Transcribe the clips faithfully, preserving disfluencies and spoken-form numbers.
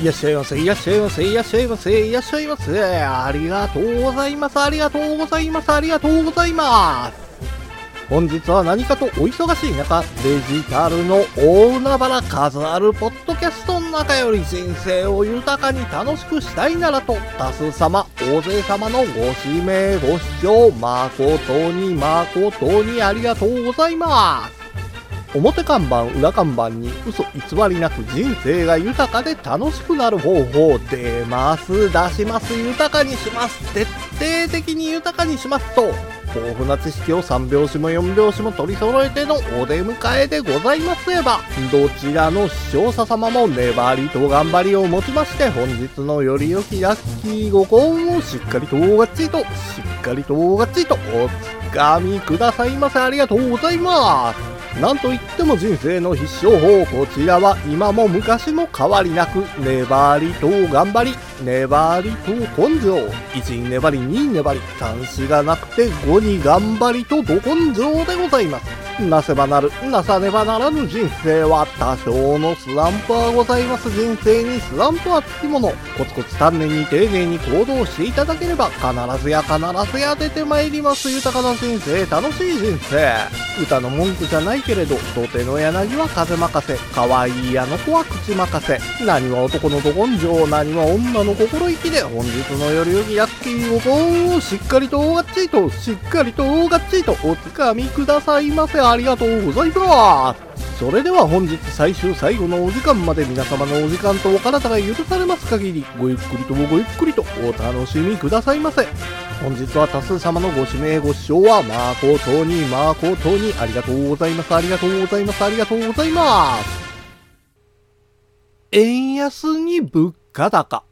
いらっしゃいませ、いらっしゃいませ、いらっしゃいませ、いらっしゃいませ。ありがとうございます、ありがとうございます、ありがとうございます。本日は何かとお忙しい中、デジタルの大海原数あるポッドキャストの中より人生を豊かに楽しくしたいならと、多数様、大勢様のご指名、ご視聴、誠に誠にありがとうございます。表看板裏看板に嘘偽りなく人生が豊かで楽しくなる方法出ます出します豊かにします徹底的に豊かにしますと豊富な知識をさん拍子もよん拍子も取り揃えてのお出迎えでございますれば、どちらの視聴者様も粘りと頑張りを持ちまして、本日のより良きラッキーご幸運をしっかりとがっちりとしっかりとがっちりとおつかみくださいませ。ありがとうございます。なんといっても人生の必勝法、こちらは今も昔も変わりなく、粘りと頑張り、粘りと根性、いちに粘り、にに粘り、さんしがなくてごに頑張りとど根性でございます。なせばなる、なさねばならぬ人生は多少のスランプはございます。人生にスランプはつきもの、コツコツ丹念に丁寧に行動していただければ必ずや必ずや出てまいります。豊かな人生、楽しい人生、歌の文句じゃないけれど、土手の柳は風任せ、可愛いあの子は口任せ、何は男のど根性、何は女の心意気で、本日のよりよきラッキーご幸運をしっかりとがっちりとしっかりとがっちりとおつかみくださいませ。ありがとうございます。それでは本日最終最後のお時間まで、皆様のお時間とお体が許されます限りごゆっくりともごゆっくりとお楽しみくださいませ。本日は多数様のご指名ご視聴は誠に誠にありがとうございます、ありがとうございます、ありがとうございます。円安に物価高、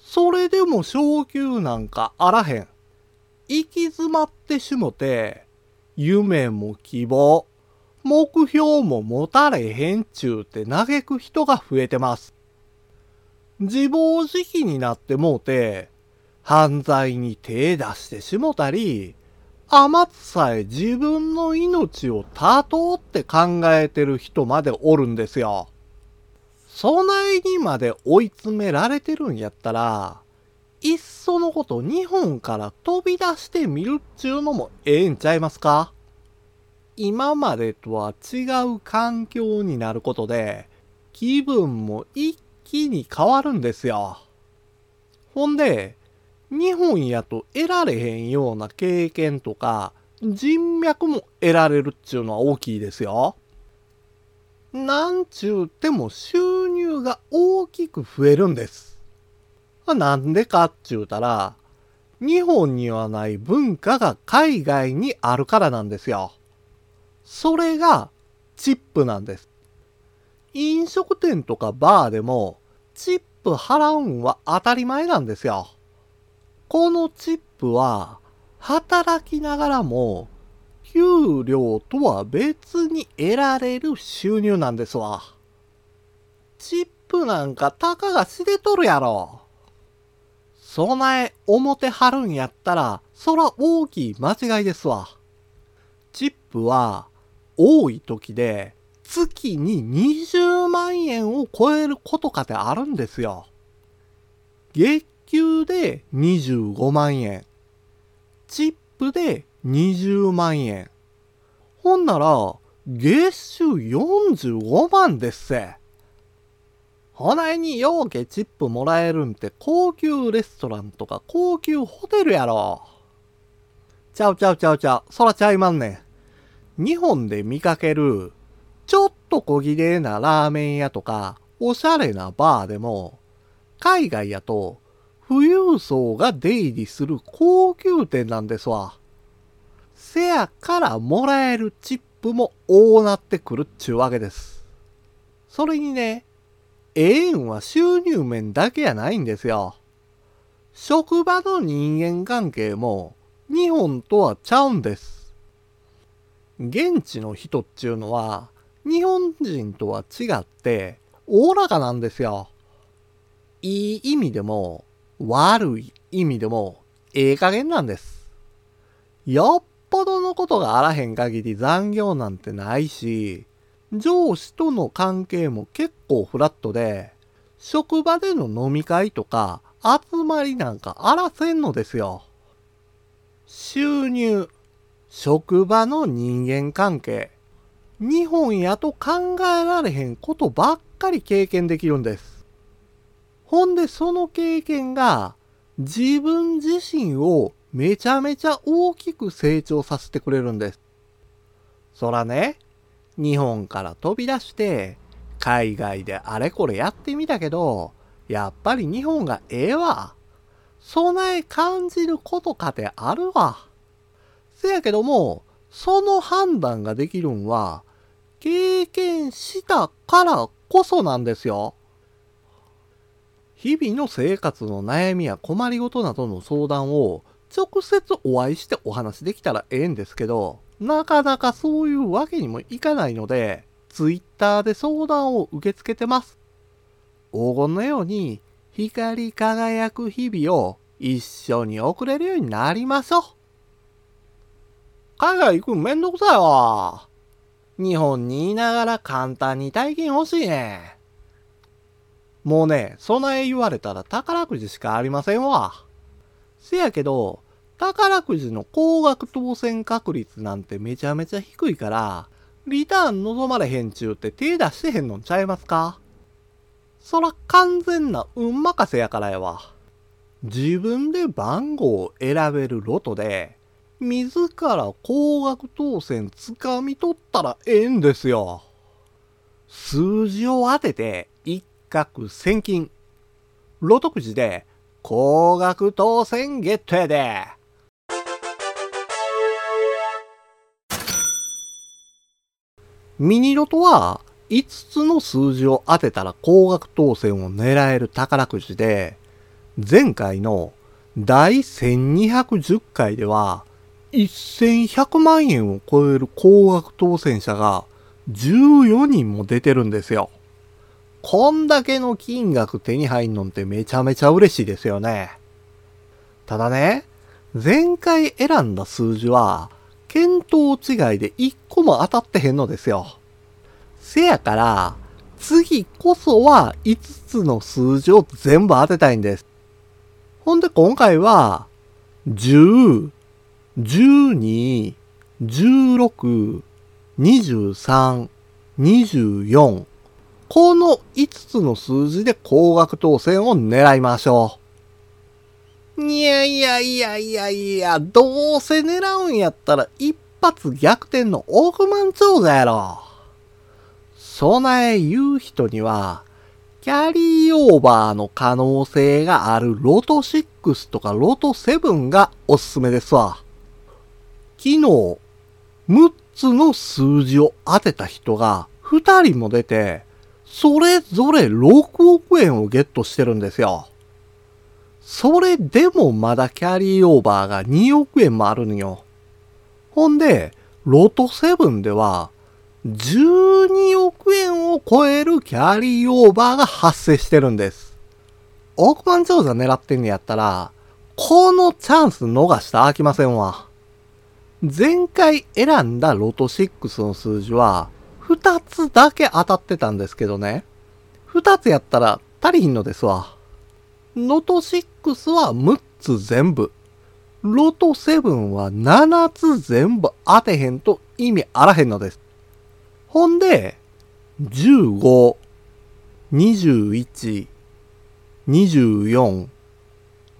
それでも昇給なんかあらへん、行き詰まってしもて、夢も希望目標も持たれへんちゅうて嘆く人が増えてます。自暴自棄になってもうて犯罪に手出してしもたり、あまつさえ自分の命を絶とうって考えてる人までおるんですよ。そないにまで追い詰められてるんやったら、いっそのこと日本から飛び出してみるっちゅうのもええんちゃいますか。今までとは違う環境になることで気分も一気に変わるんですよ。ほんで日本やと得られへんような経験とか人脈も得られるっちゅうのは大きいですよ。なんちゅうても収入が大きく増えるんです。なんでかっちゅうたら、日本にはない文化が海外にあるからなんですよ。それがチップなんです。飲食店とかバーでもチップ払うんは当たり前なんですよ。このチップは働きながらも給料とは別に得られる収入なんですわ。チップなんかたかが知れとるやろ。そない思てはるんやったらそら大きい間違いですわ。チップは多い時で月ににじゅうまんえんを超えることかてあるんですよ。月給でにじゅうごまんえん、チップでにじゅうまんえん、ほんなら月収よんじゅうごまんですせ。ほないにようけチップもらえるんて高級レストランとか高級ホテルやろ。ちゃうちゃうちゃうちゃう、そらちゃいまんねん。日本で見かけるちょっと小綺麗なラーメン屋とかおしゃれなバーでも、海外やと富裕層が出入りする高級店なんですわ。せやからもらえるチップも大なってくるっちゅうわけです。それにね、円は収入面だけやないんですよ。職場の人間関係も日本とはちゃうんです。現地の人っちゅうのは日本人とは違っておおらかなんですよ。いい意味でも悪い意味でもええ加減なんです。よっぽどのことがあらへん限り残業なんてないし、上司との関係も結構フラットで、職場での飲み会とか集まりなんかあらせんのですよ。収入、職場の人間関係、日本やと考えられへんことばっかり経験できるんです。ほんでその経験が自分自身をめちゃめちゃ大きく成長させてくれるんです。そらね、日本から飛び出して海外であれこれやってみたけど、やっぱり日本がええわ。そない感じることかてあるわ。せやけども、その判断ができるんは、経験したからこそなんですよ。日々の生活の悩みや困りごとなどの相談を直接お会いしてお話できたらええんですけど、なかなかそういうわけにもいかないので、ツイッターで相談を受け付けてます。黄金のように光り輝く日々を一緒に送れるようになりましょう。海外行くんめんどくさいわ。日本にいながら簡単に体験欲しいね。もうね、そない言われたら宝くじしかありませんわ。せやけど、宝くじの高額当選確率なんてめちゃめちゃ低いから、リターン望まれへんちゅうって手出してへんのんちゃいますか？そら完全な運任せやからやわ。自分で番号を選べるロトで、自ら高額当選掴み取ったらええんですよ。数字を当てて一攫千金。ロトくじで高額当選ゲットやで。ミニロトはいつつの数字を当てたら高額当選を狙える宝くじで、前回のだいせんにひゃくじゅっかいではせんひゃくまんえんを超える高額当選者がじゅうよにんも出てるんですよ。こんだけの金額手に入んのってめちゃめちゃ嬉しいですよね。ただね、前回選んだ数字は見当違いでいっこも当たってへんのですよ。せやから、次こそはいつつの数字を全部当てたいんです。ほんで今回は、じゅう、じゅうに、じゅうろく、にじゅうさん、にじゅうよん。このいつつの数字で高額当選を狙いましょう。いやいやいやいやいや、どうせ狙うんやったら一発逆転の億万長者やろ。そない言う人には、キャリーオーバーの可能性があるロトろくとかロトなながおすすめですわ。昨日、むっつの数字を当てた人がふたりも出て、それぞれろくおくえんをゲットしてるんですよ。それでもまだキャリーオーバーがにおくえんもあるんよ。ほんで、ロトななではじゅうにおくえんを超えるキャリーオーバーが発生してるんです。億万長者狙ってんのやったら、このチャンス逃したらあきませんわ。前回選んだロトろくの数字はふたつだけ当たってたんですけどね。ふたつやったら足りひんのですわ。ロトろくはむっつ全部、ロトななはななつ全部当てへんと意味あらへんのです。ほんで、じゅうご、にじゅういち、にじゅうよん、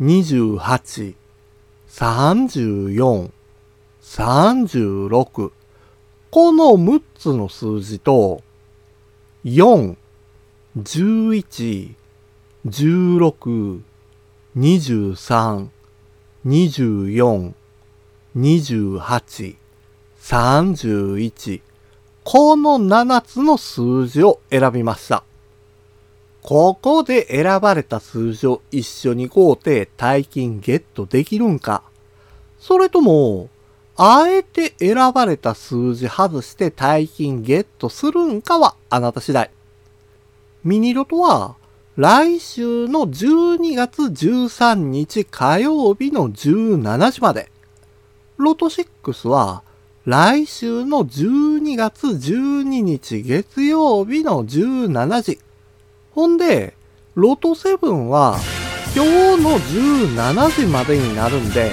にじゅうはち、さんじゅうよん、さんじゅうろく、このむっつの数字と、よん、じゅういち、じゅうろく、にじゅうさん、にじゅうよん、にじゅうはち、さんじゅういち、このななつの数字を選びました。ここで選ばれた数字を一緒に買うて大金ゲットできるんか、それとも、あえて選ばれた数字外して大金ゲットするんかはあなた次第。ミニロトは、来週のじゅうにがつじゅうさんにち火曜日のじゅうしちじまで。ロトろくは来週のじゅうにがつじゅうににち月曜日のじゅうしちじ。ほんで、ロトセブンは今日のじゅうしちじまでになるんで、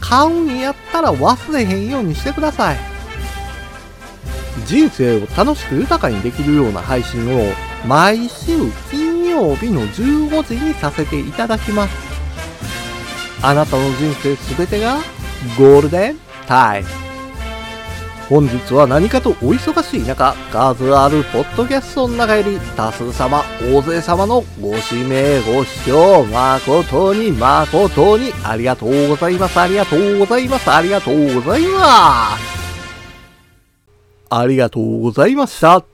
買うんやったら忘れへんようにしてください。人生を楽しく豊かにできるような配信を毎週金曜日のじゅうごじにさせていただきます。あなたの人生すべてがゴールデンタイム。本日は何かとお忙しい中、数あるポッドキャストの中より多数様、大勢様のご指名ご視聴、誠に誠にありがとうございます、ありがとうございます、ありがとうございます。ありがとうございました。